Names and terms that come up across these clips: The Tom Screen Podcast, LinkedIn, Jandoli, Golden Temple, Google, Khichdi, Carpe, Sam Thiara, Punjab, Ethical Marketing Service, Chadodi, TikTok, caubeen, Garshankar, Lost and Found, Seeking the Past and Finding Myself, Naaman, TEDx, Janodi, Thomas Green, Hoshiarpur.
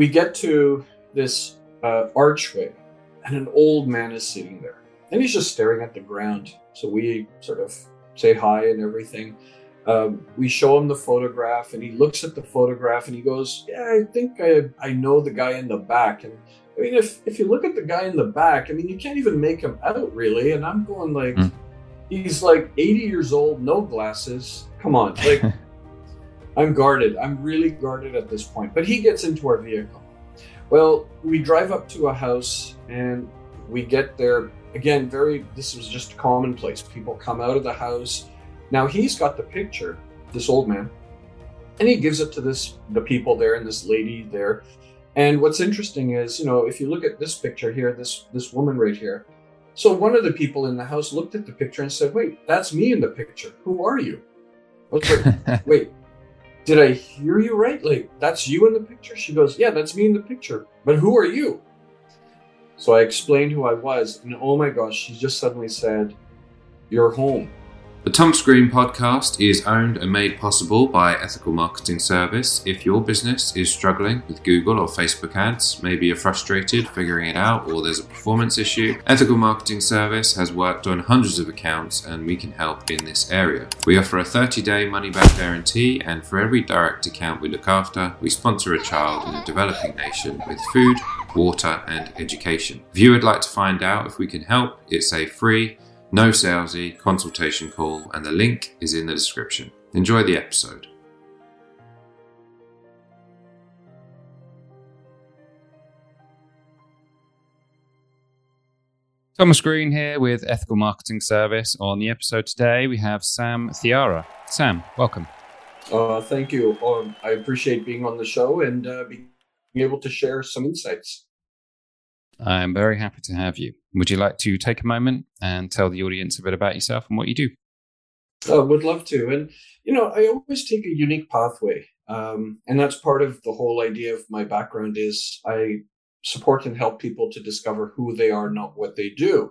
We get to this archway, and an old man is sitting there, and he's just staring at the ground. So we sort of say hi and everything. We show him the photograph, and he looks at the photograph and he goes, yeah, I think I know the guy in the back. And I mean, if you look at the guy in the back, I mean, you can't even make him out really. And I'm going like, he's like 80 years old, no glasses. Come on. Like, I'm guarded. I'm really guarded at this point, but he gets into our vehicle. Well, we drive up to a house and we get there again. This was just commonplace. People come out of the house. Now he's got the picture, this old man, and he gives it to the people there and this lady there. And what's interesting is, you know, if you look at this picture here, this woman right here. So one of the people in the house looked at the picture and said, wait, that's me in the picture. Who are you? I was like, wait, did I hear you right? Like, that's you in the picture? She goes, yeah, that's me in the picture. But who are you? So I explained who I was. And oh my gosh, she just suddenly said, you're home. The Tom Screen Podcast is owned and made possible by Ethical Marketing Service. If your business is struggling with Google or Facebook ads, maybe you're frustrated figuring it out or there's a performance issue, Ethical Marketing Service has worked on hundreds of accounts and we can help in this area. We offer a 30-day money-back guarantee, and for every direct account we look after, we sponsor a child in a developing nation with food, water and education. If you would like to find out if we can help, it's a free, no salesy consultation call, and the link is in the description. Enjoy the episode. Thomas Green here with Ethical Marketing Service. On the episode today, we have Sam Thiara. Sam, welcome. Thank you. I appreciate being on the show and being able to share some insights. I'm very happy to have you. Would you like to take a moment and tell the audience a bit about yourself and what you do? I would love to. And, you know, I always take a unique pathway. And that's part of the whole idea of my background is I support and help people to discover who they are, not what they do.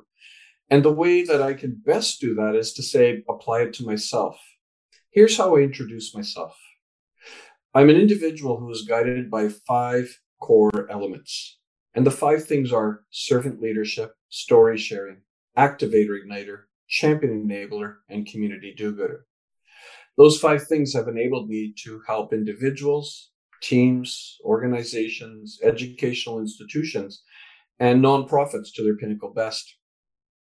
And the way that I can best do that is to say, apply it to myself. Here's how I introduce myself. I'm an individual who is guided by five core elements. And the five things are servant leadership, story sharing, activator igniter, champion enabler, and community do-gooder. Those five things have enabled me to help individuals, teams, organizations, educational institutions, and nonprofits to their pinnacle best.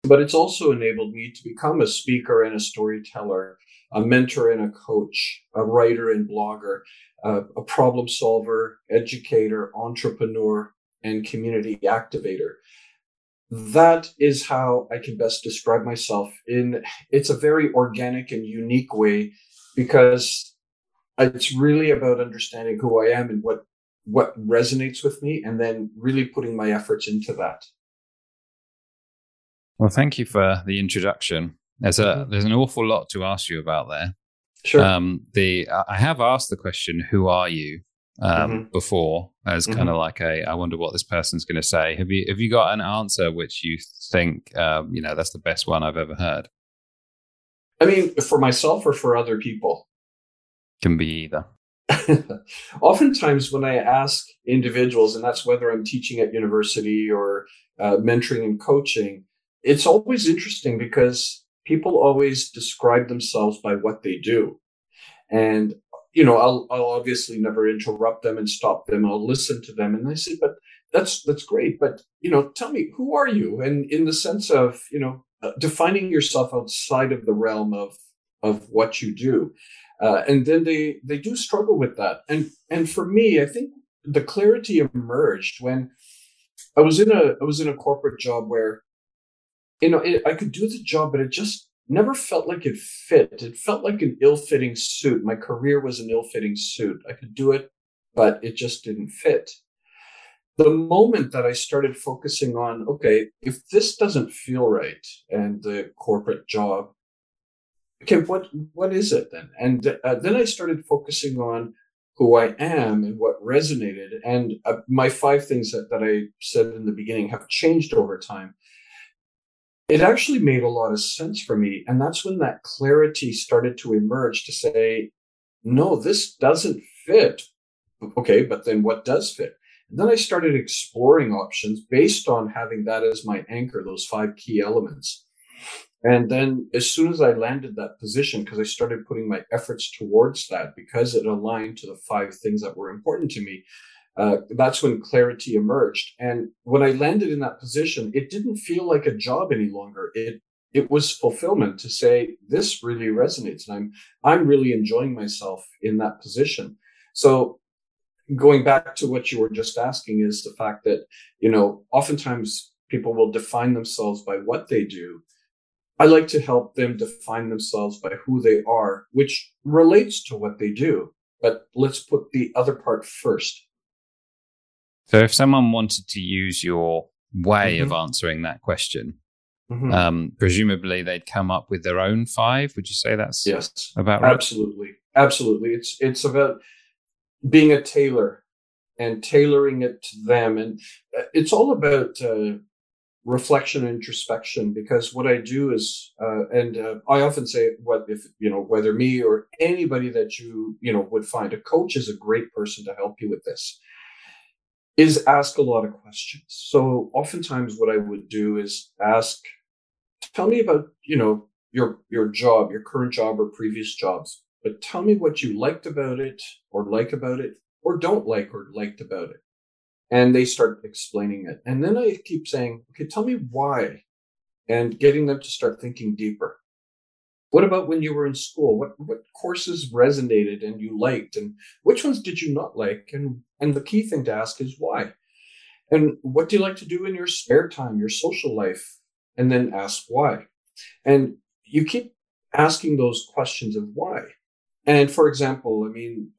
But it's also enabled me to become a speaker and a storyteller, a mentor and a coach, a writer and blogger, a problem solver, educator, entrepreneur, and community activator. That is how I can best describe myself. It's a very organic and unique way, because it's really about understanding who I am and what resonates with me, and then really putting my efforts into that. Well, thank you for the introduction. There's an awful lot to ask you about there. Sure. I have asked the question, who are you? Before, as kind of like I wonder what this person's going to say. Have you got an answer which you think, you know, that's the best one I've ever heard? I mean, for myself or for other people? Can be either. Oftentimes when I ask individuals, and that's whether I'm teaching at university or mentoring and coaching, it's always interesting because people always describe themselves by what they do. And you know, I'll obviously never interrupt them and stop them. I'll listen to them. And I say, but that's great. But, you know, tell me, who are you? And in the sense of, you know, defining yourself outside of the realm of what you do. And then they do struggle with that. And for me, I think the clarity emerged when I was in a corporate job where, you know, I could do the job, but it just never felt like it fit. It felt like an ill-fitting suit. My career was an ill-fitting suit. I could do it, but it just didn't fit. The moment that I started focusing on, okay, if this doesn't feel right and the corporate job, okay, what is it then? And then I started focusing on who I am and what resonated. And my five things that I said in the beginning have changed over time. It actually made a lot of sense for me. And that's when that clarity started to emerge to say, no, this doesn't fit. Okay, but then what does fit? And then I started exploring options based on having that as my anchor, those five key elements. And then as soon as I landed that position, because I started putting my efforts towards that, because it aligned to the five things that were important to me, that's when clarity emerged. And when I landed in that position, it didn't feel like a job any longer. It was fulfillment to say, this really resonates. And I'm really enjoying myself in that position. So going back to what you were just asking is the fact that, you know, oftentimes people will define themselves by what they do. I like to help them define themselves by who they are, which relates to what they do. But let's put the other part first. So if someone wanted to use your way of answering that question, presumably they'd come up with their own five. Would you say that's about right? Absolutely. It's about being a tailor and tailoring it to them. And it's all about reflection and introspection, because what I do is, I often say, what if, you know, whether me or anybody that you would find, a coach is a great person to help you with this, is ask a lot of questions. So oftentimes what I would do is ask, tell me about, you know, your job, your current job or previous jobs, but tell me what you liked about it, or don't like or liked about it. And they start explaining it. And then I keep saying, okay, tell me why, and getting them to start thinking deeper. What about when you were in school? What courses resonated and you liked, and which ones did you not like? And the key thing to ask is why. And what do you like to do in your spare time, your social life? And then ask why. And you keep asking those questions of why. And for example, I mean,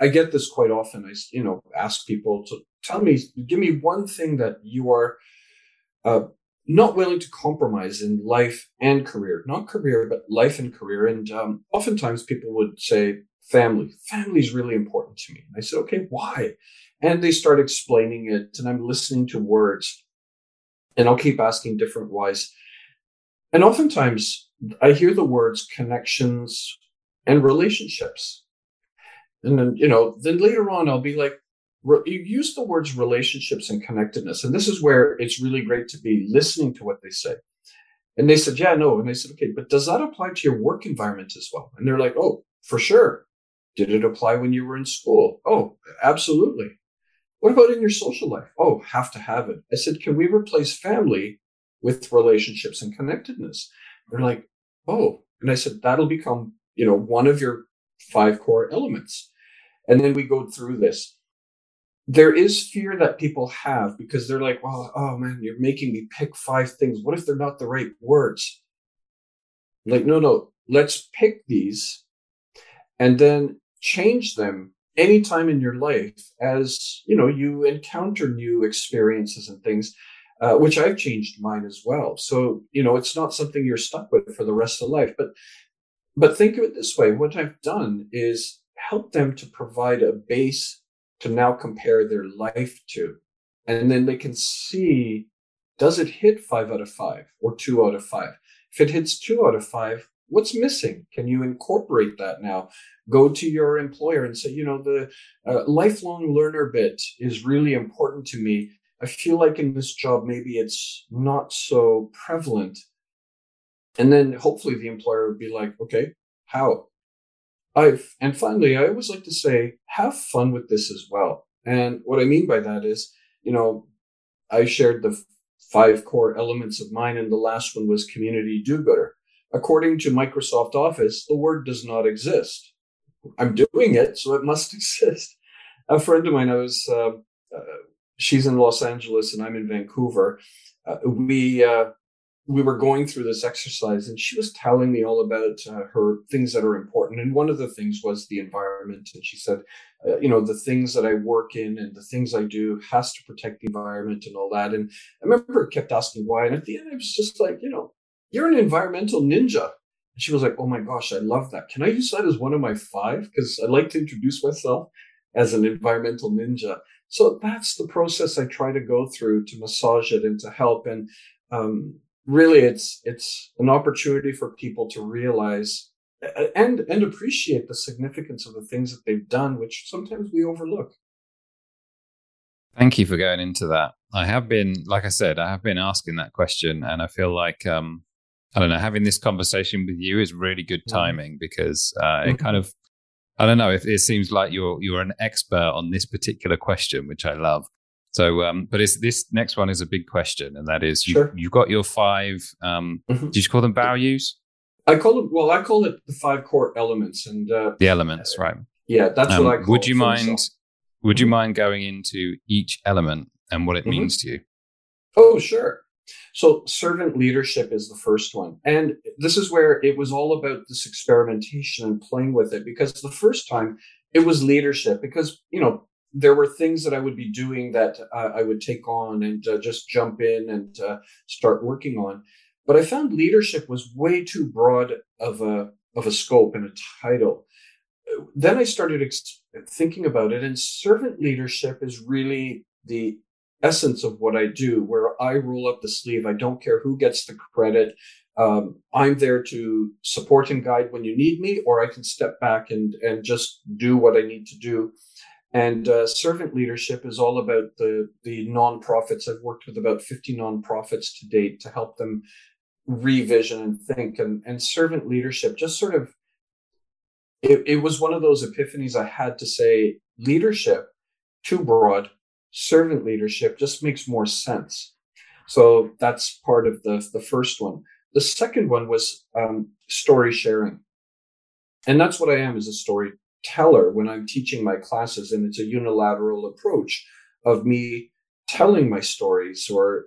I get this quite often. I, you know, ask people to tell me, give me one thing that you are not willing to compromise in life and career, not career, but life and career. And oftentimes people would say family. Family is really important to me. And I said, okay, why? And they start explaining it, and I'm listening to words, and I'll keep asking different whys. And oftentimes I hear the words connections and relationships. And then, you know, then later on, I'll be like, you use the words relationships and connectedness. And this is where it's really great to be listening to what they say. And they said, yeah, no. And I said, okay, but does that apply to your work environment as well? And they're like, oh, for sure. Did it apply when you were in school? Oh, absolutely. What about in your social life? Oh, have to have it. I said, can we replace family with relationships and connectedness? They're like, oh. And I said, that'll become, you know, one of your five core elements. And then we go through this. There is fear that people have because they're like, well, oh man, you're making me pick five things. What if they're not the right words? Like, no, let's pick these and then change them anytime in your life as, you know, you encounter new experiences and things, which I've changed mine as well. So, you know, it's not something you're stuck with for the rest of life. But think of it this way. What I've done is help them to provide a base to now compare their life to. And then they can see, does it hit 5 out of 5 or 2 out of 5? If it hits 2 out of 5, what's missing? Can you incorporate that now? Go to your employer and say, you know, the lifelong learner bit is really important to me. I feel like in this job, maybe it's not so prevalent. And then hopefully the employer would be like, okay, how? And finally, I always like to say, have fun with this as well. And what I mean by that is, you know, I shared the five core elements of mine, and the last one was community do-gooder. According to Microsoft Office, the word does not exist. I'm doing it, so it must exist. A friend of mine, she's in Los Angeles and I'm in Vancouver. We were going through this exercise, and she was telling me all about her things that are important. And one of the things was the environment. And she said, you know, the things that I work in and the things I do has to protect the environment and all that. And I remember I kept asking why. And at the end, I was just like, you know, you're an environmental ninja. And she was like, oh my gosh, I love that. Can I use that as one of my five? Because I'd like to introduce myself as an environmental ninja. So that's the process I try to go through to massage it and to help. And, really, it's an opportunity for people to realize and appreciate the significance of the things that they've done, which sometimes we overlook. Thank you for going into that. I have been, like I said, I have been asking that question, and I feel like, I don't know, having this conversation with you is really good timing because it kind of, I don't know, it seems like you're an expert on this particular question, which I love. So, but it's, this next one is a big question, and that is you've got your five, did you call them values? I call it the five core elements. And the elements, right. Yeah, that's what I call it. Would you mind going into each element and what it means to you? Oh, sure. So servant leadership is the first one. And this is where it was all about this experimentation and playing with it, because the first time it was leadership, because, you know, there were things that I would be doing that I would take on and just jump in and start working on. But I found leadership was way too broad of a scope and a title. Then I started thinking about it, and servant leadership is really the essence of what I do, where I roll up the sleeve. I don't care who gets the credit. I'm there to support and guide when you need me, or I can step back and just do what I need to do. And servant leadership is all about the nonprofits. I've worked with about 50 nonprofits to date to help them revision and think. And servant leadership just sort of, it was one of those epiphanies I had to say, leadership, too broad. Servant leadership just makes more sense. So that's part of the first one. The second one was story sharing. And that's what I am, as a storyteller when I'm teaching my classes. And it's a unilateral approach of me telling my stories or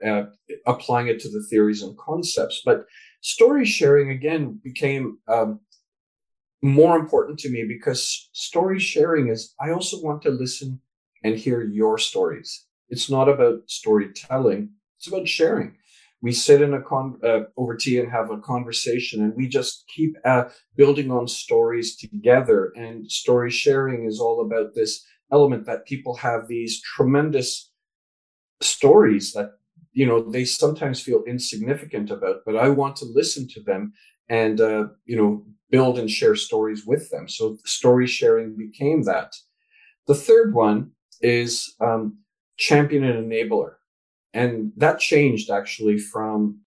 applying it to the theories and concepts. But story sharing, again, became more important to me, because story sharing is, I also want to listen and hear your stories. It's not about storytelling. It's about sharing. We sit in over tea and have a conversation, and we just keep building on stories together. And story sharing is all about this element that people have these tremendous stories that, you know, they sometimes feel insignificant about, but I want to listen to them and, you know, build and share stories with them. So story sharing became that. The third one is champion and enabler. And that changed actually from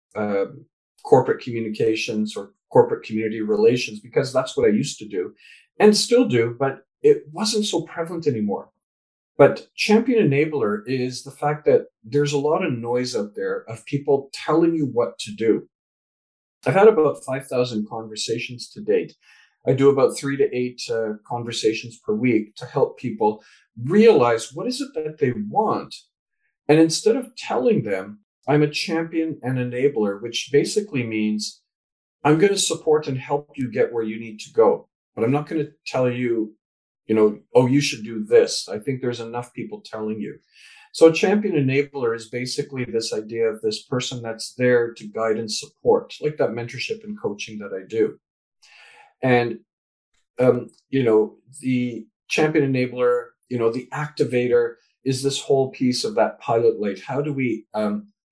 corporate communications or corporate community relations, because that's what I used to do and still do, but it wasn't so prevalent anymore. But champion enabler is the fact that there's a lot of noise out there of people telling you what to do. I've had about 5,000 conversations to date. I do about 3 to 8 conversations per week to help people realize what is it that they want. And instead of telling them, I'm a champion and enabler, which basically means I'm going to support and help you get where you need to go. But I'm not going to tell you, you know, oh, you should do this. I think there's enough people telling you. So a champion enabler is basically this idea of this person that's there to guide and support, like that mentorship and coaching that I do. And, you know, the champion enabler, you know, the activator is this whole piece of that pilot light. How do we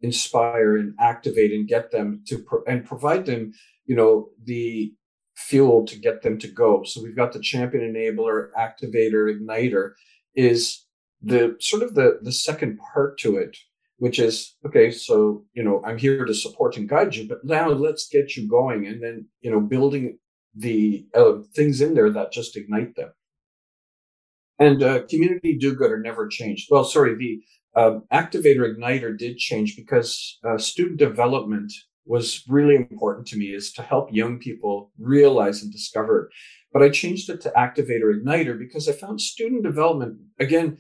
inspire and activate and get them to and provide them, you know, the fuel to get them to go? So we've got the champion enabler, activator, igniter is the sort of the second part to it, which is, okay, so, you know, I'm here to support and guide you, but now let's get you going. And then, you know, building the things in there that just ignite them. And community do-gooder never changed. Well, sorry, the activator igniter did change, because student development was really important to me, is to help young people realize and discover. But I changed it to activator igniter because I found student development, again,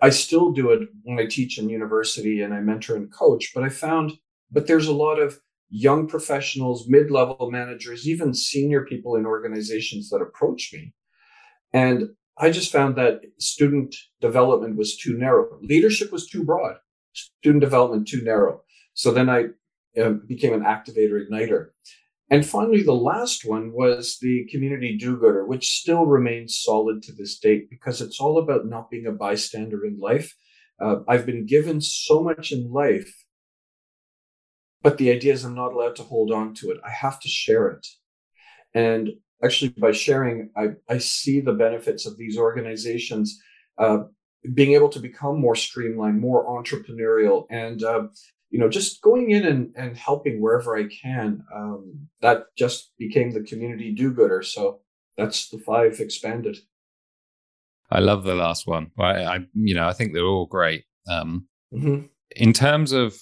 I still do it when I teach in university and I mentor and coach, but I found, but there's a lot of young professionals, mid-level managers, even senior people in organizations that approach me. And I just found that student development was too narrow. Leadership was too broad. Student development too narrow. So then I became an activator igniter. And finally, the last one was the community do-gooder, which still remains solid to this date, because it's all about not being a bystander in life. I've been given so much in life, but the idea is I'm not allowed to hold on to it. I have to share it. And actually, by sharing, I see the benefits of these organizations being able to become more streamlined, more entrepreneurial, and just going in and helping wherever I can. That just became the community do-gooder. So that's the 5 expanded. I love the last one. I think they're all great. Mm-hmm. In terms of,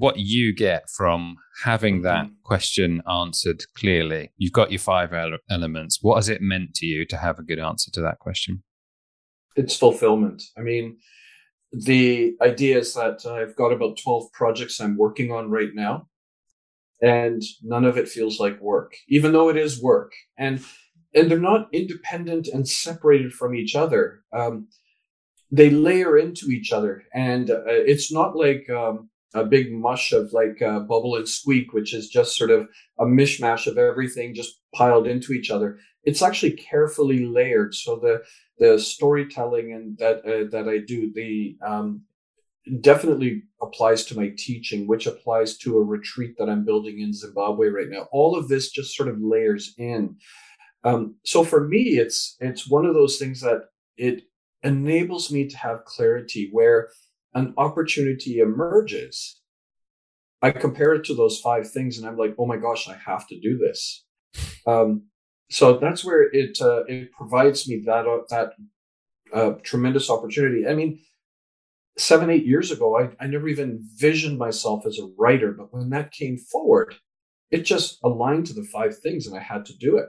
what you get from having that question answered clearly, you've got your 5 elements. What has it meant to you to have a good answer to that question? It's fulfillment. I mean, the idea is that I've got about 12 projects I'm working on right now, and none of it feels like work, even though it is work. And they're not independent and separated from each other. They layer into each other, and it's not like a big mush of like Bubble and Squeak, which is just sort of a mishmash of everything just piled into each other. It's actually carefully layered. So the storytelling and that I do, the definitely applies to my teaching, which applies to a retreat that I'm building in Zimbabwe right now. All of this just sort of layers in. So for me, it's one of those things that it enables me to have clarity where an opportunity emerges. I compare it to those 5 things and I'm like, oh my gosh, I have to do this. So that's where it provides me that tremendous opportunity. I mean, 7-8 years ago, I never even envisioned myself as a writer, but when that came forward, it just aligned to the 5 things and I had to do it.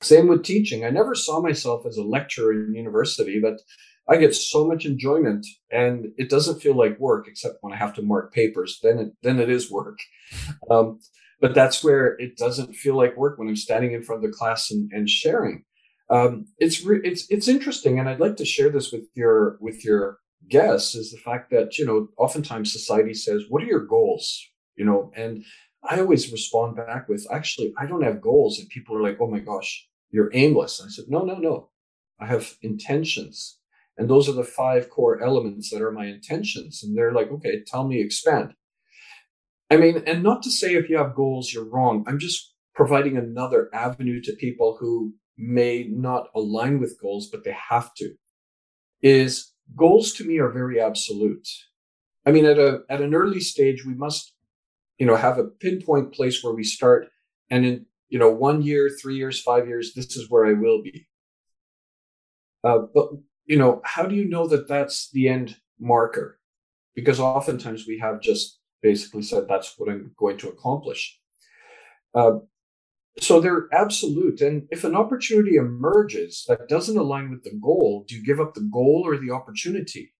Same with teaching. I never saw myself as a lecturer in university, but I get so much enjoyment and it doesn't feel like work, except when I have to mark papers, then it is work. But that's where it doesn't feel like work when I'm standing in front of the class and sharing. It's interesting. And I'd like to share this with your guests, is the fact that, oftentimes society says, what are your goals? And I always respond back with, actually, I don't have goals. And people are like, oh my gosh, you're aimless. And I said, no. I have intentions. And those are the 5 core elements that are my intentions. And they're like, okay, tell me, expand. I mean, and not to say if you have goals, you're wrong. I'm just providing another avenue to people who may not align with goals, but they have to. Is goals to me are very absolute. I mean, at an early stage, we must have a pinpoint place where we start. And in, 1 year, 3 years, 5 years, this is where I will be. But, how do you know that that's the end marker? Because oftentimes we have just basically said, that's what I'm going to accomplish. So they're absolute. And if an opportunity emerges that doesn't align with the goal, do you give up the goal or the opportunity?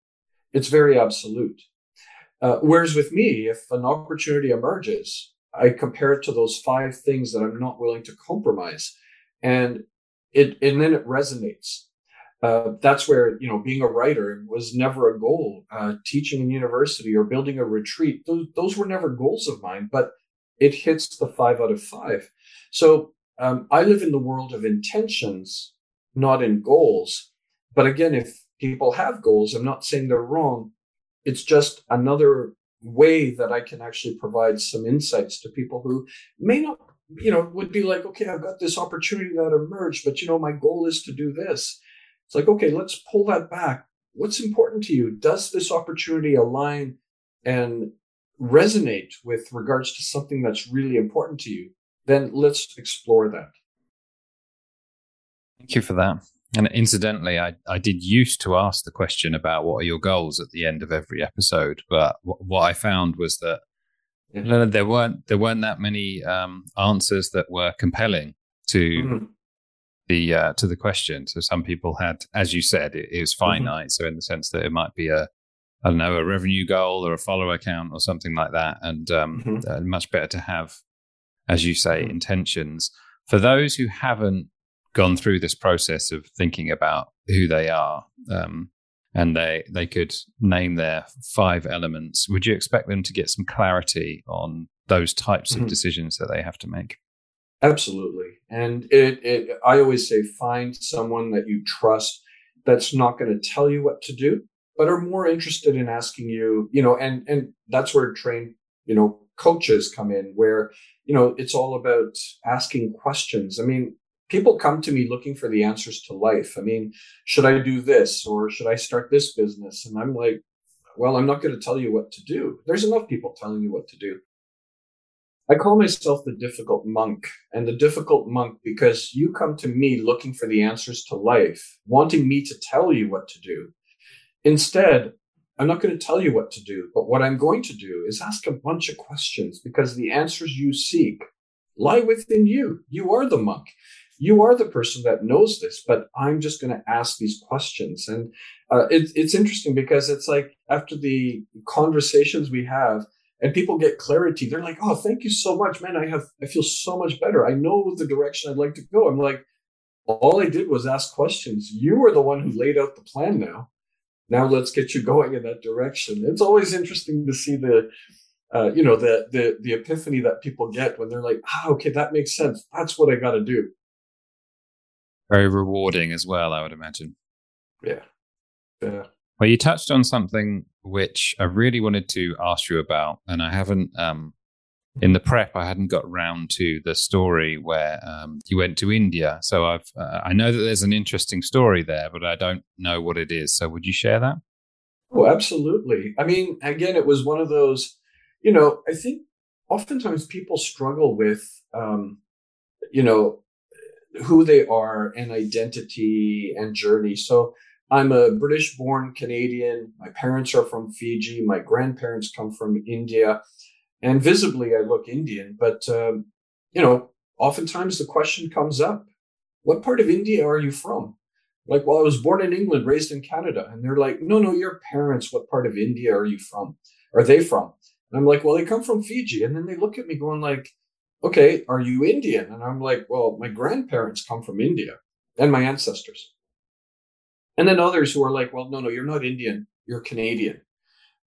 It's very absolute. Whereas with me, if an opportunity emerges, I compare it to those 5 things that I'm not willing to compromise, and then it resonates. That's where, being a writer was never a goal. Teaching in university or building a retreat, those were never goals of mine, but it hits the 5 out of 5. So I live in the world of intentions, not in goals. But again, if people have goals, I'm not saying they're wrong. It's just another way that I can actually provide some insights to people who may not, would be like, okay, I've got this opportunity that emerged, but, my goal is to do this. It's like, okay, let's pull that back. What's important to you? Does this opportunity align and resonate with regards to something that's really important to you? Then let's explore that. Thank you for that. And incidentally, I did used to ask the question about what are your goals at the end of every episode, but what I found was that there weren't that many answers that were compelling to to the question. So some people had, as you said, it is finite. Mm-hmm. So in the sense that it might be a revenue goal or a follower count or something like that, and much better to have, as you say, intentions. For those who haven't gone through this process of thinking about who they are, and they could name their 5 elements, would you expect them to get some clarity on those types of decisions that they have to make? Absolutely. And I always say, find someone that you trust that's not going to tell you what to do, but are more interested in asking you, and that's where trained, coaches come in, where, it's all about asking questions. I mean, People come to me looking for the answers to life. I mean, should I do this or should I start this business? And I'm like, well, I'm not going to tell you what to do. There's enough people telling you what to do. I call myself the difficult monk, and the difficult monk because you come to me looking for the answers to life, wanting me to tell you what to do. Instead, I'm not going to tell you what to do, but what I'm going to do is ask a bunch of questions, because the answers you seek lie within you. You are the monk. You are the person that knows this, but I'm just going to ask these questions. And it's interesting because it's like after the conversations we have and people get clarity, they're like, oh, thank you so much, man. I feel so much better. I know the direction I'd like to go. I'm like, all I did was ask questions. You were the one who laid out the plan now. Now let's get you going in that direction. It's always interesting to see the epiphany that people get when they're like, ah, okay, that makes sense. That's what I got to do. Very rewarding as well, I would imagine. Yeah. Well, you touched on something which I really wanted to ask you about, and I haven't, in the prep, I hadn't got round to the story where you went to India. So I know that there's an interesting story there, but I don't know what it is. So would you share that? Oh, absolutely. I mean, again, it was one of those, you know, I think oftentimes people struggle with, who they are and identity and journey. So I'm a British-born Canadian. My parents are from Fiji. My grandparents come from India. And visibly, I look Indian. But, oftentimes the question comes up, what part of India are you from? Like, well, I was born in England, raised in Canada. And they're like, no, your parents, what part of India are you from? Are they from? And I'm like, well, they come from Fiji. And then they look at me going like, okay, are you Indian? And I'm like, well, my grandparents come from India and my ancestors. And then others who are like, well, no, you're not Indian, you're Canadian,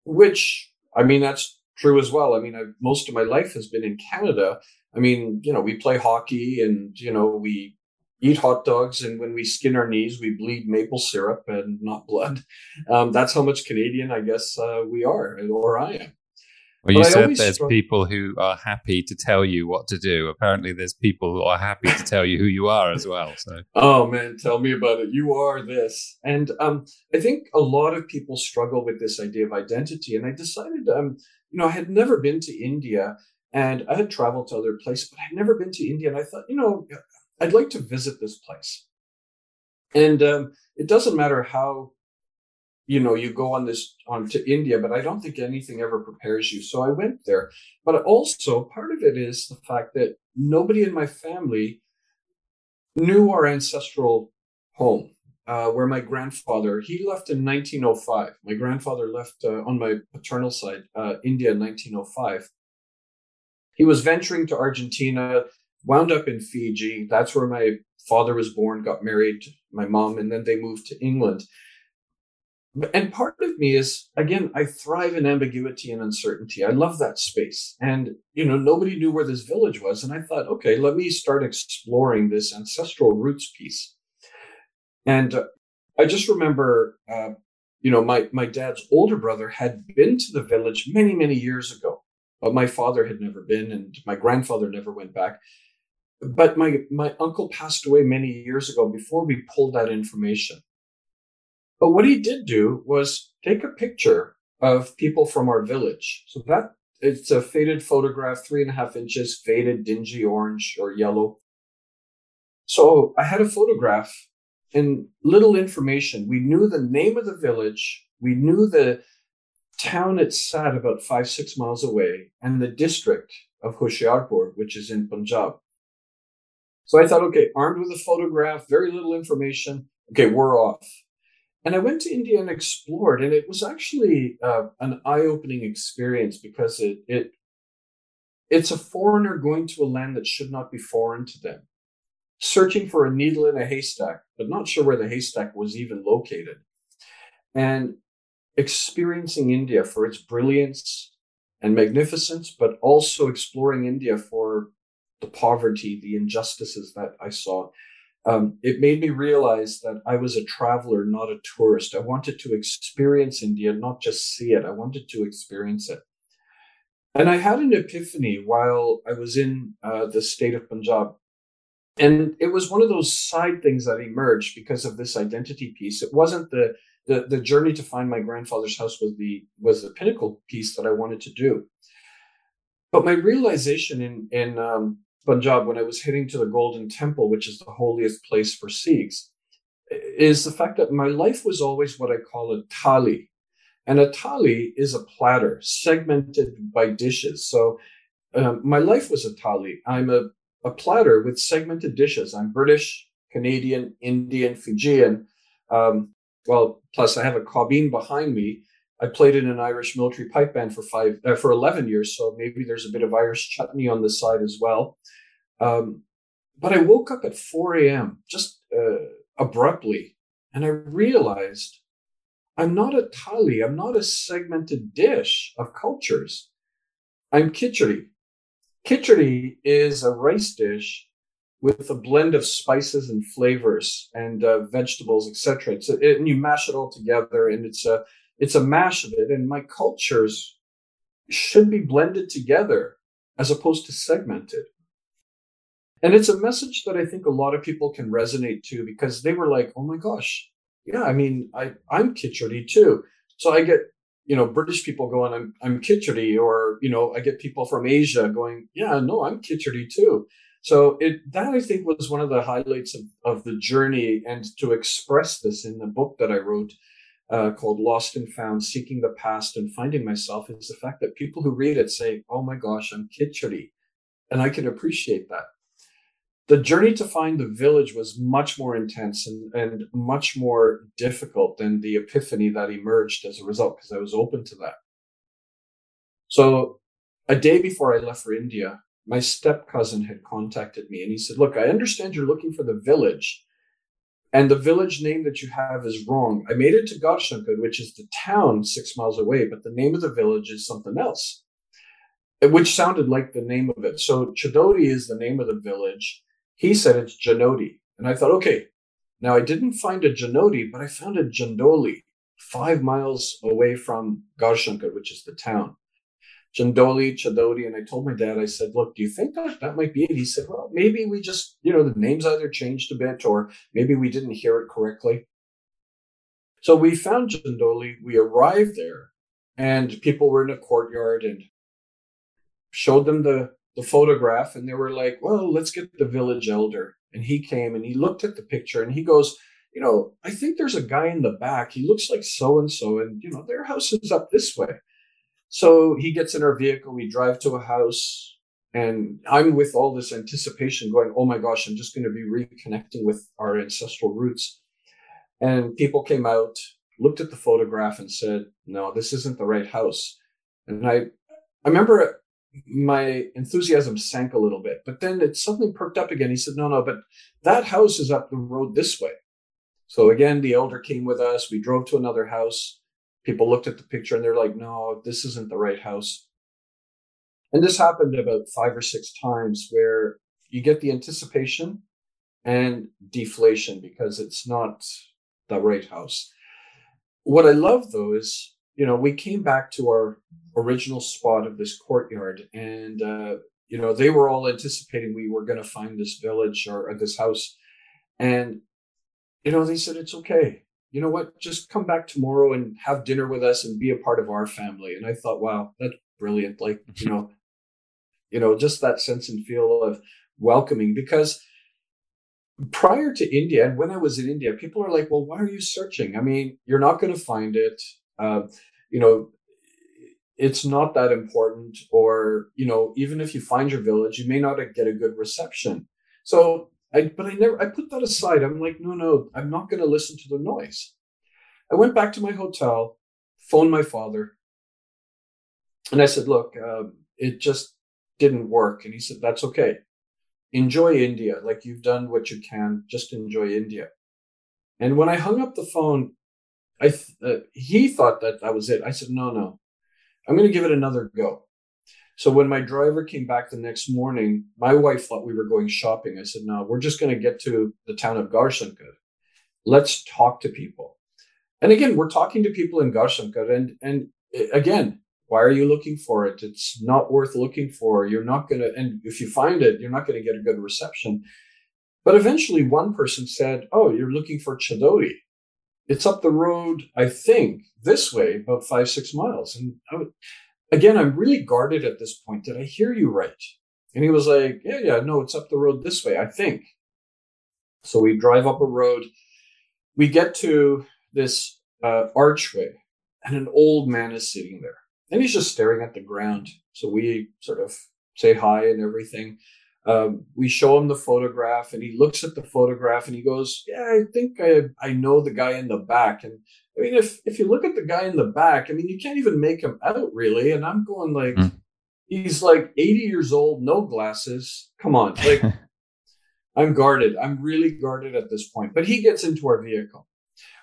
which, I mean, that's true as well. I mean, most of my life has been in Canada. I mean, we play hockey and, we eat hot dogs. And when we skin our knees, we bleed maple syrup and not blood. That's how much Canadian, I guess, we are, or I am. Well, you said there's people who are happy to tell you what to do. Apparently, there's people who are happy to tell you who you are as well. So, oh, man, tell me about it. You are this. And I think a lot of people struggle with this idea of identity. And I decided, I had never been to India, and I had traveled to other places, but I'd never been to India. And I thought, I'd like to visit this place. And it doesn't matter how you go on to India, but I don't think anything ever prepares you. So I went there. But also part of it is the fact that nobody in my family knew our ancestral home, where my grandfather, he left in 1905. My grandfather left on my paternal side, India in 1905. He was venturing to Argentina, wound up in Fiji. That's where my father was born, got married, my mom, and then they moved to England. And part of me is, again, I thrive in ambiguity and uncertainty. I love that space. And, nobody knew where this village was. And I thought, okay, let me start exploring this ancestral roots piece. And I just remember, my dad's older brother had been to the village many, many years ago. But my father had never been, and my grandfather never went back. But my uncle passed away many years ago before we pulled that information. But what he did do was take a picture of people from our village. So that it's a faded photograph, 3.5 inches, faded, dingy orange or yellow. So I had a photograph and little information. We knew the name of the village. We knew the town it sat about 5-6 miles away, and the district of Hoshiarpur, which is in Punjab. So I thought, okay, armed with a photograph, very little information. Okay, we're off. And I went to India and explored, and it was actually an eye-opening experience because it's a foreigner going to a land that should not be foreign to them, searching for a needle in a haystack, but not sure where the haystack was even located, and experiencing India for its brilliance and magnificence, but also exploring India for the poverty, the injustices that I saw. It made me realize that I was a traveler, not a tourist. I wanted to experience India, not just see it. I wanted to experience it. And I had an epiphany while I was in the state of Punjab. And it was one of those side things that emerged because of this identity piece. It wasn't the journey to find my grandfather's house was the pinnacle piece that I wanted to do. But my realization in Punjab, when I was heading to the Golden Temple, which is the holiest place for Sikhs, is the fact that my life was always what I call a thali. And a thali is a platter segmented by dishes. So my life was a thali. I'm a platter with segmented dishes. I'm British, Canadian, Indian, Fijian. Plus I have a caubeen behind me. I played in an Irish military pipe band for 11 years, so maybe there's a bit of Irish chutney on the side as well. But I woke up at 4 a.m. just abruptly, and I realized I'm not a thali. I'm not a segmented dish of cultures. I'm khichdi. Khichdi is a rice dish with a blend of spices and flavors and vegetables, etc. And you mash it all together, and it's a mash of it. And my cultures should be blended together as opposed to segmented. And it's a message that I think a lot of people can resonate to, because they were like, oh my gosh, yeah, I mean, I'm Khichdi too. So I get, British people going, I'm Khichdi, or, I get people from Asia going, yeah, no, I'm Khichdi too. So that I think was one of the highlights of the journey, and to express this in the book that I wrote, called Lost and Found, Seeking the Past and Finding Myself, is the fact that people who read it say, oh my gosh, I'm Khichdi. And I can appreciate that. The journey to find the village was much more intense and much more difficult than the epiphany that emerged as a result, because I was open to that. So a day before I left for India, my step-cousin had contacted me, and he said, look, I understand you're looking for the village, and the village name that you have is wrong. I made it to Garshankar, which is the town 6 miles away, but the name of the village is something else, which sounded like the name of it. So Chadodi is the name of the village. He said it's Janodi. And I thought, okay, now I didn't find a Janodi, but I found a Jandoli 5 miles away from Garshankar, which is the town. Jandoli, Chadodi. And I told my dad, I said, look, do you think that might be it? He said, well, maybe we just, the names either changed a bit, or maybe we didn't hear it correctly. So we found Jandoli. We arrived there, and people were in a courtyard, and showed them the photograph, and they were like, well, let's get the village elder. And he came and he looked at the picture, and he goes, I think there's a guy in the back. He looks like so-and-so, and, their house is up this way. So he gets in our vehicle, we drive to a house, and I'm with all this anticipation going, oh my gosh, I'm just going to be reconnecting with our ancestral roots. And people came out, looked at the photograph, and said, no, this isn't the right house. And I remember my enthusiasm sank a little bit, but then it suddenly perked up again. He said, no, but that house is up the road this way. So again, the elder came with us. We drove to another house. People looked at the picture, and they're like, no, this isn't the right house. And this happened about 5 or 6 times, where you get the anticipation and deflation because it's not the right house. What I love, though, is, we came back to our original spot of this courtyard, and, they were all anticipating we were going to find this village or this house. And, they said, it's okay. You know what, just come back tomorrow and have dinner with us and be a part of our family. And I thought, wow, that's brilliant. Like, just that sense and feel of welcoming, because prior to India, and when I was in India, people are like, well, why are you searching? I mean, you're not going to find it. It's not that important, or, even if you find your village, you may not get a good reception. So I put that aside. I'm like, no, I'm not going to listen to the noise. I went back to my hotel, phoned my father, and I said, look, it just didn't work. And he said, that's okay. Enjoy India. Like, you've done what you can, just enjoy India. And when I hung up the phone, he thought that was it. I said, no, I'm going to give it another go. So when my driver came back the next morning, my wife thought we were going shopping. I said, no, we're just going to get to the town of Garshankar. Let's talk to people. And again, we're talking to people in Garshankar. And again, why are you looking for it? It's not worth looking for. You're not going to, and if you find it, you're not going to get a good reception. But eventually one person said, oh, you're looking for Chadodi. It's up the road, I think, this way, about 5-6 miles. And again, I'm really guarded at this point. Did I hear you right? And he was like, yeah, no, it's up the road this way, I think. So we drive up a road. We get to this archway, and an old man is sitting there. And he's just staring at the ground. So we sort of say hi and everything. We show him the photograph, and he looks at the photograph and he goes, yeah, I think I know the guy in the back. And I mean, if you look at the guy in the back, I mean, you can't even make him out really. And I'm going like, he's like 80 years old, no glasses. Come on. Like I'm guarded. I'm really guarded at this point, but he gets into our vehicle.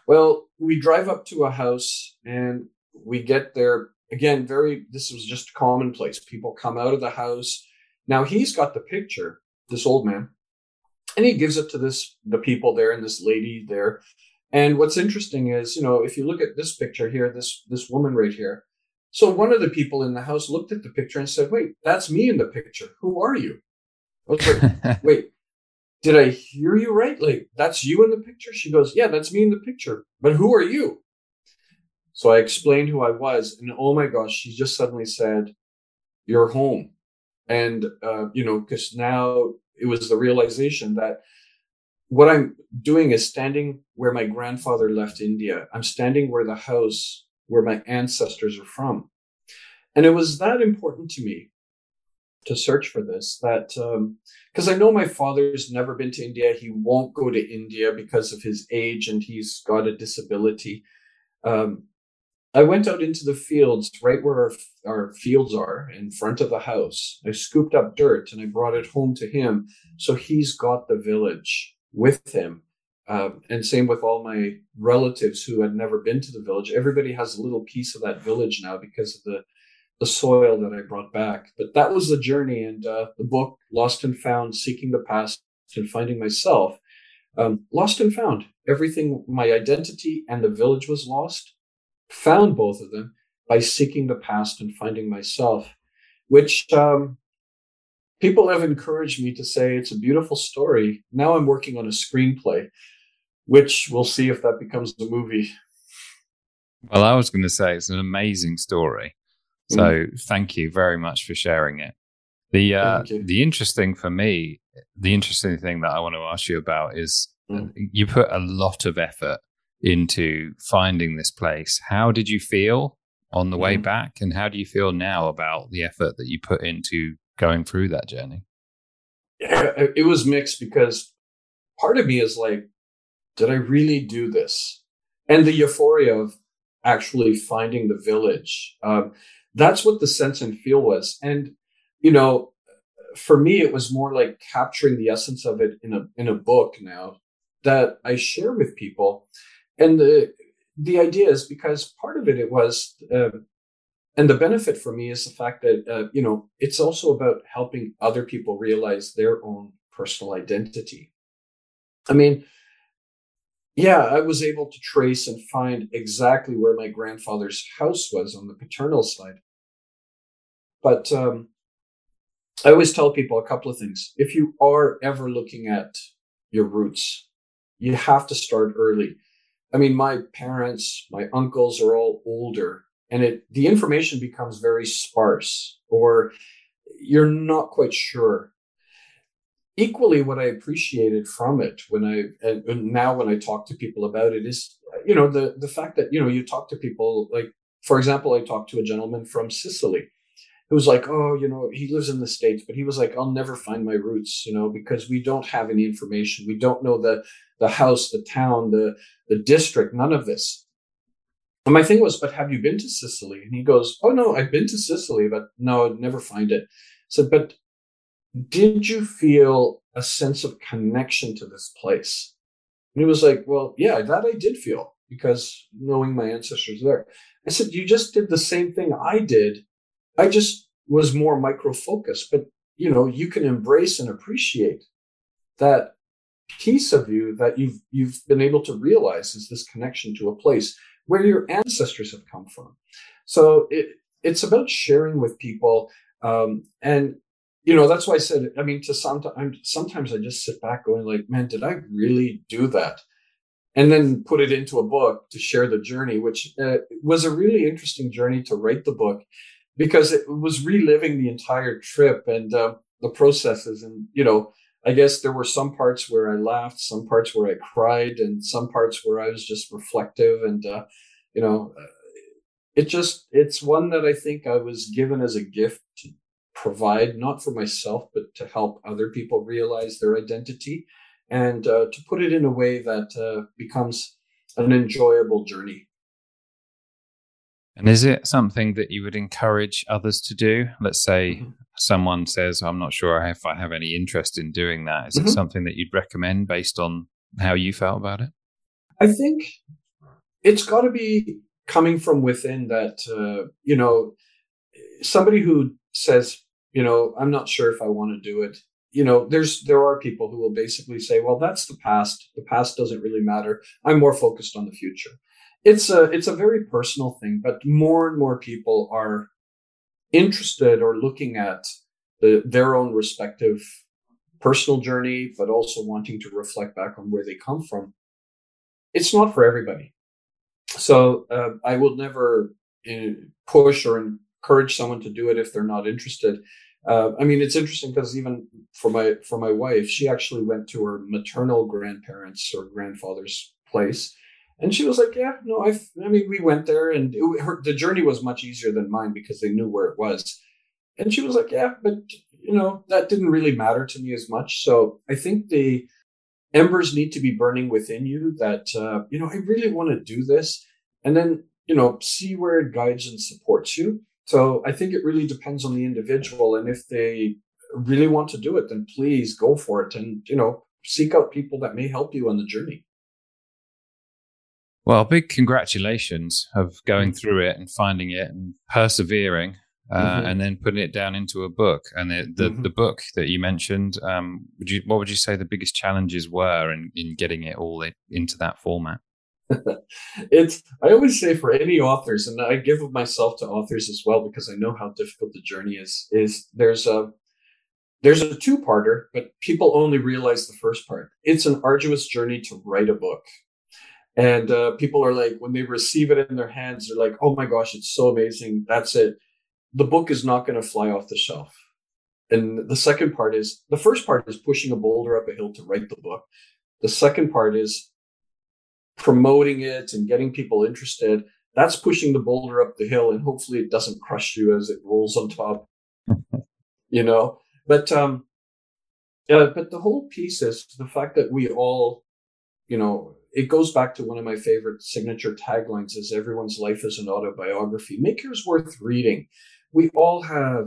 Well, we drive up to a house and we get there again. This was just commonplace. People come out of the house. Now he's got the picture, this old man, and he gives it to the people there and this lady there. And what's interesting is, you know, if you look at this picture here, this woman right here. So one of the people in the house looked at the picture and said, wait, that's me in the picture. Who are you? I was like, wait, did I hear you right? Like, that's you in the picture? She goes, yeah, that's me in the picture. But who are you? So I explained who I was. And oh my gosh, she just suddenly said, you're home. And, you know, because now it was the realization that what I'm doing is standing where my grandfather left India. I'm standing where the house where my ancestors are from. And it was that important to me to search for this, that because I know my father's never been to India. He won't go to India because of his age and he's got a disability. I went out into the fields right where our fields are in front of the house. I scooped up dirt and I brought it home to him. So he's got the village with him. And same with all my relatives who had never been to the village. Everybody has a little piece of that village now because of the soil that I brought back. But that was the journey. And the book, Lost and Found, Seeking the Past and Finding Myself, Lost and Found. Everything, my identity and the village was lost. Found both of them by seeking the past and finding myself, which people have encouraged me to say it's a beautiful story. Now I'm working on a screenplay, which we'll see if that becomes the movie. Well, I was going to say it's an amazing story. So Thank you very much for sharing it. The interesting thing that I want to ask you about is you put a lot of effort into finding this place. How did you feel on the way back, and how do you feel now about the effort that you put into going through that journey? It was mixed, because part of me is like, did I really do this? And the euphoria of actually finding the village, that's what the sense and feel was. And you know, for me it was more like capturing the essence of it in a book now that I share with people. And the idea is, because part of it was, and the benefit for me is the fact that, you know, it's also about helping other people realize their own personal identity. I mean, yeah, I was able to trace and find exactly where my grandfather's house was on the paternal side. But I always tell people a couple of things. If you are ever looking at your roots, you have to start early. I mean, my parents, my uncles are all older, and the information becomes very sparse, or you're not quite sure. Equally, what I appreciated from it when I talk to people about it is, you know, the fact that, you know, you talk to people, like, for example, I talked to a gentleman from Sicily who was like, oh, you know, he lives in the States, but he was like, I'll never find my roots, you know, because we don't have any information. We don't know the house, the town, the district, none of this. And my thing was, but have you been to Sicily? And he goes, oh, no, I've been to Sicily, but no, I'd never find it. I said, but did you feel a sense of connection to this place? And he was like, well, yeah, that I did feel, because knowing my ancestors there. I said, you just did the same thing I did. I just was more micro-focused, but, you know, you can embrace and appreciate that piece of you that you've been able to realize is this connection to a place where your ancestors have come from. So it's about sharing with people, and you know, that's why I said, I mean, to sometimes I just sit back going like, man, did I really do that? And then put it into a book to share the journey, which was a really interesting journey to write the book, because it was reliving the entire trip and the processes. And, you know, I guess there were some parts where I laughed, some parts where I cried, and some parts where I was just reflective. And, you know, it's one that I think I was given as a gift to provide, not for myself, but to help other people realize their identity, and to put it in a way that becomes an enjoyable journey. And is it something that you would encourage others to do? Let's say someone says, I'm not sure if I have any interest in doing that. Is it something that you'd recommend based on how you felt about it? I think it's got to be coming from within, that, you know, somebody who says, you know, I'm not sure if I want to do it. You know, there are people who will basically say, well, that's the past. The past doesn't really matter. I'm more focused on the future. It's a very personal thing, but more and more people are interested or looking at their own respective personal journey, but also wanting to reflect back on where they come from. It's not for everybody. So I will never push or encourage someone to do it if they're not interested. I mean, it's interesting because even for my wife, she actually went to her maternal grandparents' or grandfather's place. And she was like, yeah, no, I mean, we went there, and the journey was much easier than mine because they knew where it was. And she was like, yeah, but, you know, that didn't really matter to me as much. So I think the embers need to be burning within you that, you know, I really want to do this, and then, you know, see where it guides and supports you. So I think it really depends on the individual. And if they really want to do it, then please go for it, and, you know, seek out people that may help you on the journey. Well, big congratulations of going through it and finding it and persevering and then putting it down into a book. And the book that you mentioned, what would you say the biggest challenges were in getting it all into that format? I always say for any authors, and I give myself to authors as well, because I know how difficult the journey is there's a two-parter, but people only realize the first part. It's an arduous journey to write a book. And people are like, when they receive it in their hands, they're like, oh my gosh, it's so amazing. That's it. The book is not going to fly off the shelf. And the first part is pushing a boulder up a hill to write the book. The second part is promoting it and getting people interested. That's pushing the boulder up the hill, and hopefully it doesn't crush you as it rolls on top, you know. But the whole piece is the fact that we all, you know, it goes back to one of my favorite signature taglines is everyone's life is an autobiography. Make yours worth reading. We all have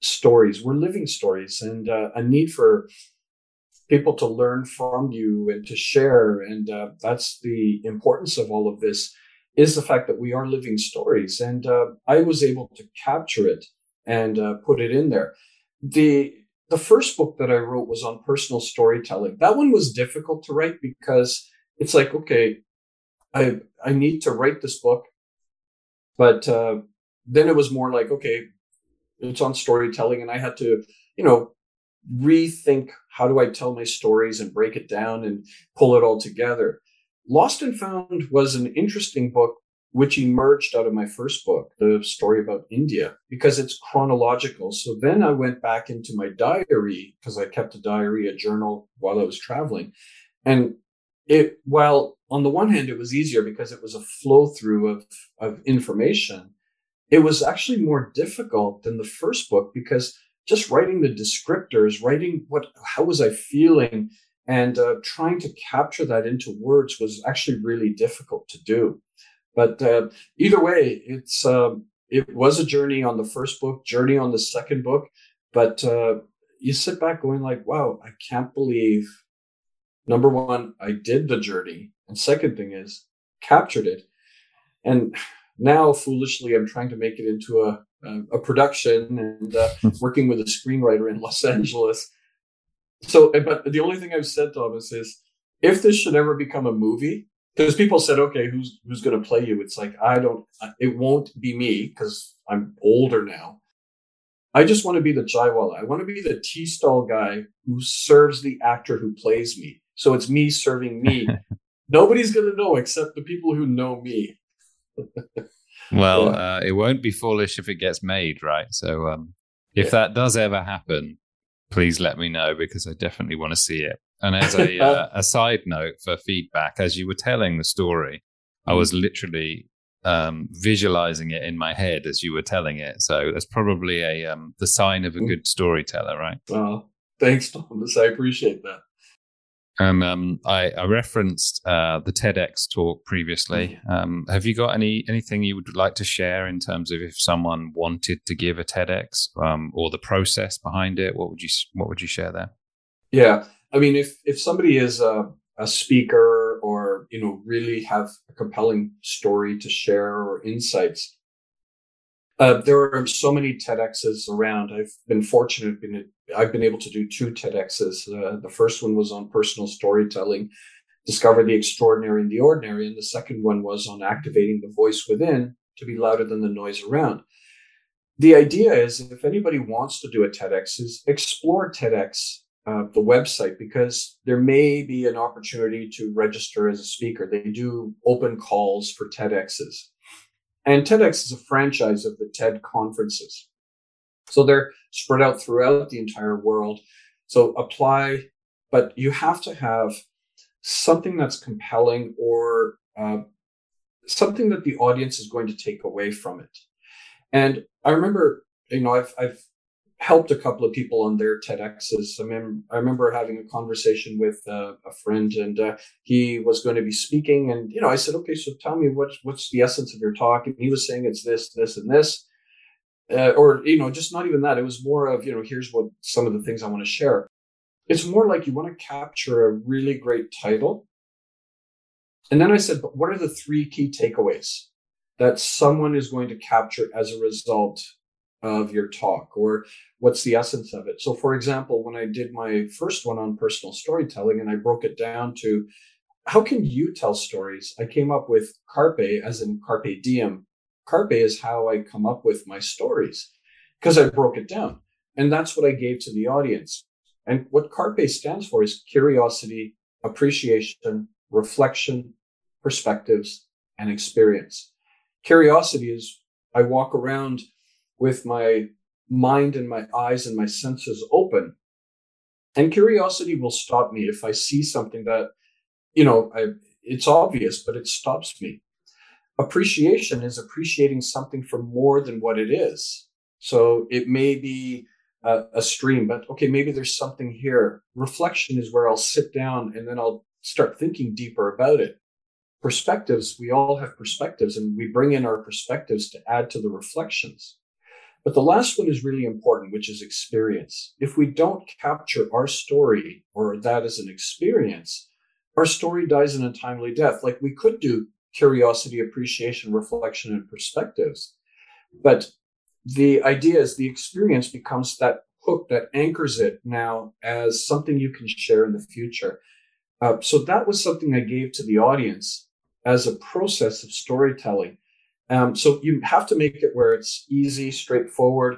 stories. We're living stories, and a need for people to learn from you and to share. And that's the importance of all of this, is the fact that we are living stories. And I was able to capture it and put it in there. The first book that I wrote was on personal storytelling. That one was difficult to write because it's like, okay, I need to write this book, but then it was more like, okay, it's on storytelling, and I had to, you know, rethink how do I tell my stories and break it down and pull it all together. Lost and Found was an interesting book which emerged out of my first book, the story about India, because it's chronological. So then I went back into my diary, because I kept a diary, a journal, while I was traveling, and while on the one hand it was easier because it was a flow through of information, it was actually more difficult than the first book, because just writing the descriptors, writing how was I feeling, and trying to capture that into words was actually really difficult to do. But either way, it was a journey on the first book, journey on the second book. But you sit back going like, wow, I can't believe, number one, I did the journey. And second thing is captured it. And now, foolishly, I'm trying to make it into a production, and working with a screenwriter in Los Angeles. So, but the only thing I've said, Thomas, is if this should ever become a movie, because people said, okay, who's going to play you? It's like, it won't be me, because I'm older now. I just want to be the chaiwala. I want to be the tea stall guy who serves the actor who plays me. So it's me serving me. Nobody's going to know except the people who know me. Well, yeah. It won't be foolish if it gets made, right? So if that does ever happen, please let me know, because I definitely want to see it. And as a side note for feedback, as you were telling the story, I was literally visualizing it in my head as you were telling it. So that's probably the sign of a good storyteller, right? Well, thanks, Thomas. I appreciate that. And I referenced the TEDx talk previously. Have you got anything you would like to share in terms of if someone wanted to give a TEDx or the process behind it? What would you share there? Yeah, I mean, if somebody is a speaker or really have a compelling story to share or insights, there are so many TEDx's around. I've been fortunate. I've been able to do 2 TEDx's. The first one was on personal storytelling, discover the extraordinary in the ordinary. And the second one was on activating the voice within to be louder than the noise around. The idea is, if anybody wants to do a TEDx, is explore TEDx, the website, because there may be an opportunity to register as a speaker. They do open calls for TEDx's. And TEDx is a franchise of the TED conferences. So they're spread out throughout the entire world. So apply, but you have to have something that's compelling or something that the audience is going to take away from it. And I remember, I've helped a couple of people on their TEDx's. I remember having a conversation with a friend, and he was going to be speaking. And, I said, okay, so tell me what's the essence of your talk? And he was saying it's this, this, and this. Just not even that. It was more of, here's what some of the things I want to share. It's more like you want to capture a really great title. And then I said, but what are the 3 key takeaways that someone is going to capture as a result of your talk, or what's the essence of it? So for example, when I did my first one on personal storytelling and I broke it down to how can you tell stories, I came up with Carpe, as in Carpe Diem. Carpe is how I come up with my stories, because I broke it down. And that's what I gave to the audience. And what Carpe stands for is curiosity, appreciation, reflection, perspectives, and experience. Curiosity is I walk around with my mind and my eyes and my senses open. And curiosity will stop me if I see something that, it's obvious, but it stops me. Appreciation is appreciating something for more than what it is. So it may be a stream, but okay, maybe there's something here. Reflection is where I'll sit down and then I'll start thinking deeper about it. Perspectives, we all have perspectives, and we bring in our perspectives to add to the reflections. But the last one is really important, which is experience. If we don't capture our story or that as an experience, our story dies in a timely death. Like, we could do curiosity, appreciation, reflection, and perspectives. But the idea is the experience becomes that hook that anchors it now as something you can share in the future. So that was something I gave to the audience as a process of storytelling. So you have to make it where it's easy, straightforward,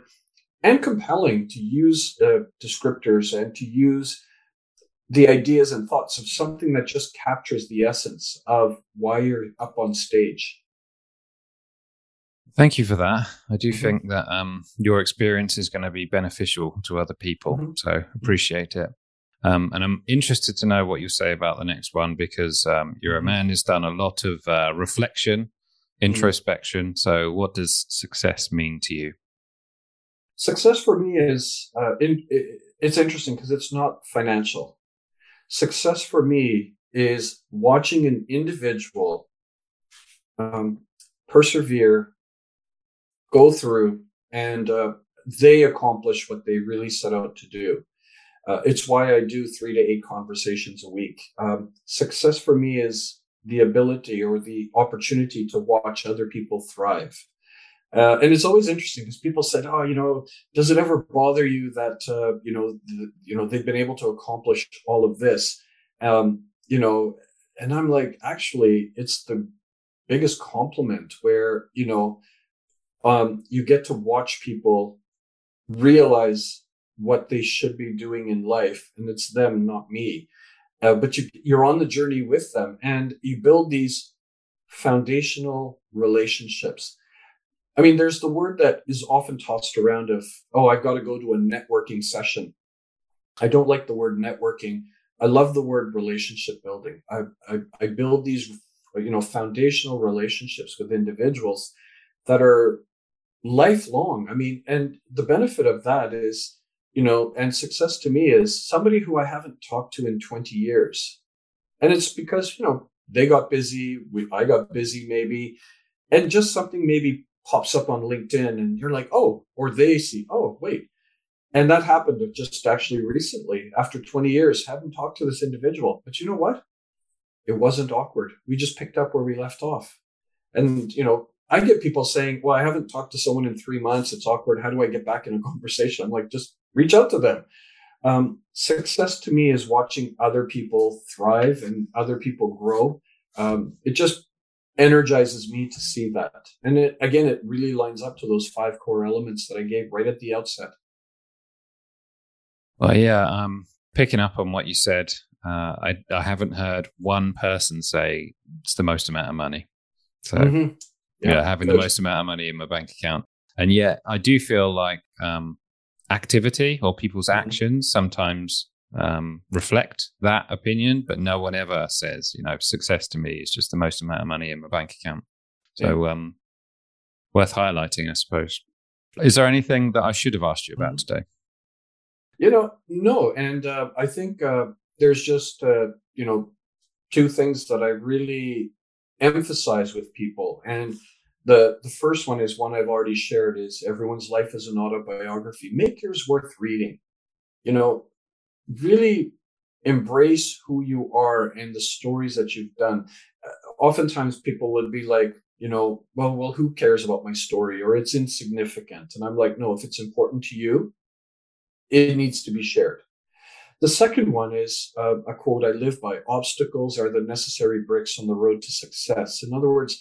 and compelling to use descriptors and to use the ideas and thoughts of something that just captures the essence of why you're up on stage. Thank you for that. I do think that your experience is going to be beneficial to other people, so appreciate it. And I'm interested to know what you say about the next one, because you're a man who's done a lot of reflection, introspection. So what does success mean to you? Success for me is, it's interesting because it's not financial. Success for me is watching an individual persevere, go through, and they accomplish what they really set out to do. It's why I do 3 to 8 conversations a week. Success for me is the ability or the opportunity to watch other people thrive. And it's always interesting because people said, oh, does it ever bother you that, they've been able to accomplish all of this? And I'm like, actually, it's the biggest compliment where, you get to watch people realize what they should be doing in life, and it's them, not me. But you're on the journey with them, and you build these foundational relationships. I mean, there's the word that is often tossed around of, oh, I've got to go to a networking session. I don't like the word networking. I love the word relationship building. I build these, foundational relationships with individuals that are lifelong. I mean, and the benefit of that is, and success to me is somebody who I haven't talked to in 20 years. And it's because, they got busy, I got busy maybe, and just something maybe pops up on LinkedIn and you're like, oh, or they see, oh, wait. And that happened just actually recently, after 20 years, haven't talked to this individual. But you know what? It wasn't awkward. We just picked up where we left off. And, I get people saying, well, I haven't talked to someone in 3 months. It's awkward. How do I get back in a conversation? I'm like, just reach out to them. Success to me is watching other people thrive and other people grow. It just energizes me to see that. And it really lines up to those 5 core elements that I gave right at the outset. Well, yeah, picking up on what you said, I haven't heard one person say it's the most amount of money. So, mm-hmm. yeah, having the most amount of money in my bank account. And yet I do feel like activity or people's actions sometimes reflect that opinion, but no one ever says, success to me is just the most amount of money in my bank account. So worth highlighting, I suppose. Is there anything that I should have asked you about today? No. And I think there's just, 2 things that I really emphasize with people. And the first one is one I've already shared is everyone's life is an autobiography. Make yours worth reading. Really embrace who you are and the stories that you've done. Oftentimes people would be like, well, who cares about my story, or it's insignificant. And I'm like, no, if it's important to you, it needs to be shared. The second one is a quote I live by. Obstacles are the necessary bricks on the road to success. In other words,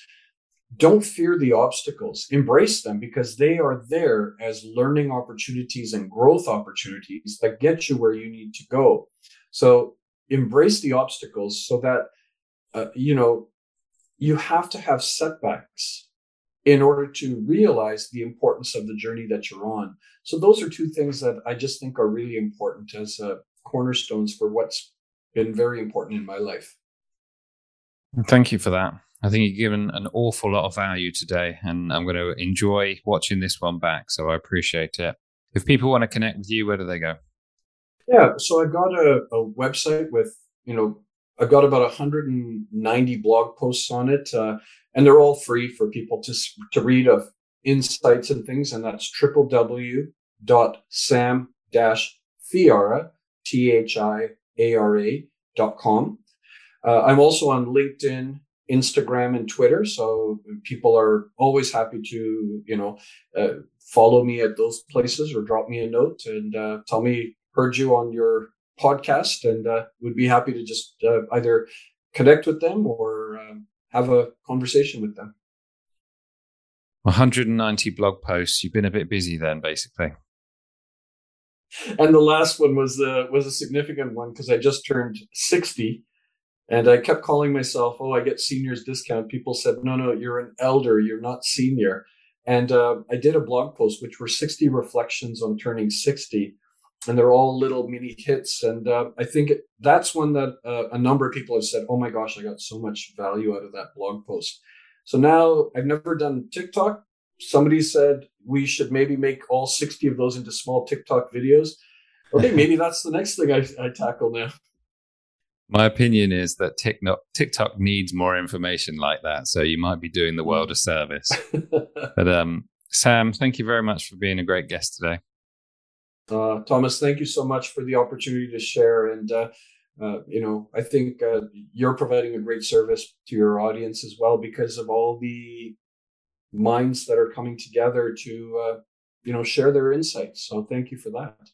don't fear the obstacles. Embrace them, because they are there as learning opportunities and growth opportunities that get you where you need to go. So embrace the obstacles so that, you have to have setbacks in order to realize the importance of the journey that you're on. So those are 2 things that I just think are really important as cornerstones for what's been very important in my life. Thank you for that. I think you've given an awful lot of value today, and I'm going to enjoy watching this one back. So I appreciate it. If people want to connect with you, where do they go? Yeah, so I've got a website with, I've got about 190 blog posts on it, and they're all free for people to read of insights and things. And that's www.sam-thiara.com. I'm also on LinkedIn, Instagram, and Twitter. So people are always happy to, follow me at those places or drop me a note and tell me, heard you on your podcast, and would be happy to just either connect with them or have a conversation with them. 190 blog posts. You've been a bit busy then, basically. And the last one was a significant one because I just turned 60, and I kept calling myself, I get seniors discount. People said, no, you're an elder. You're not senior. And I did a blog post, which were 60 reflections on turning 60. And they're all little mini hits. And I think that's one that a number of people have said, oh my gosh, I got so much value out of that blog post. So now I've never done TikTok. Somebody said we should maybe make all 60 of those into small TikTok videos. Okay, maybe that's the next thing I tackle now. My opinion is that TikTok needs more information like that. So you might be doing the world a service. But Sam, thank you very much for being a great guest today. Thomas, thank you so much for the opportunity to share. And, I think you're providing a great service to your audience as well, because of all the minds that are coming together to, share their insights. So thank you for that.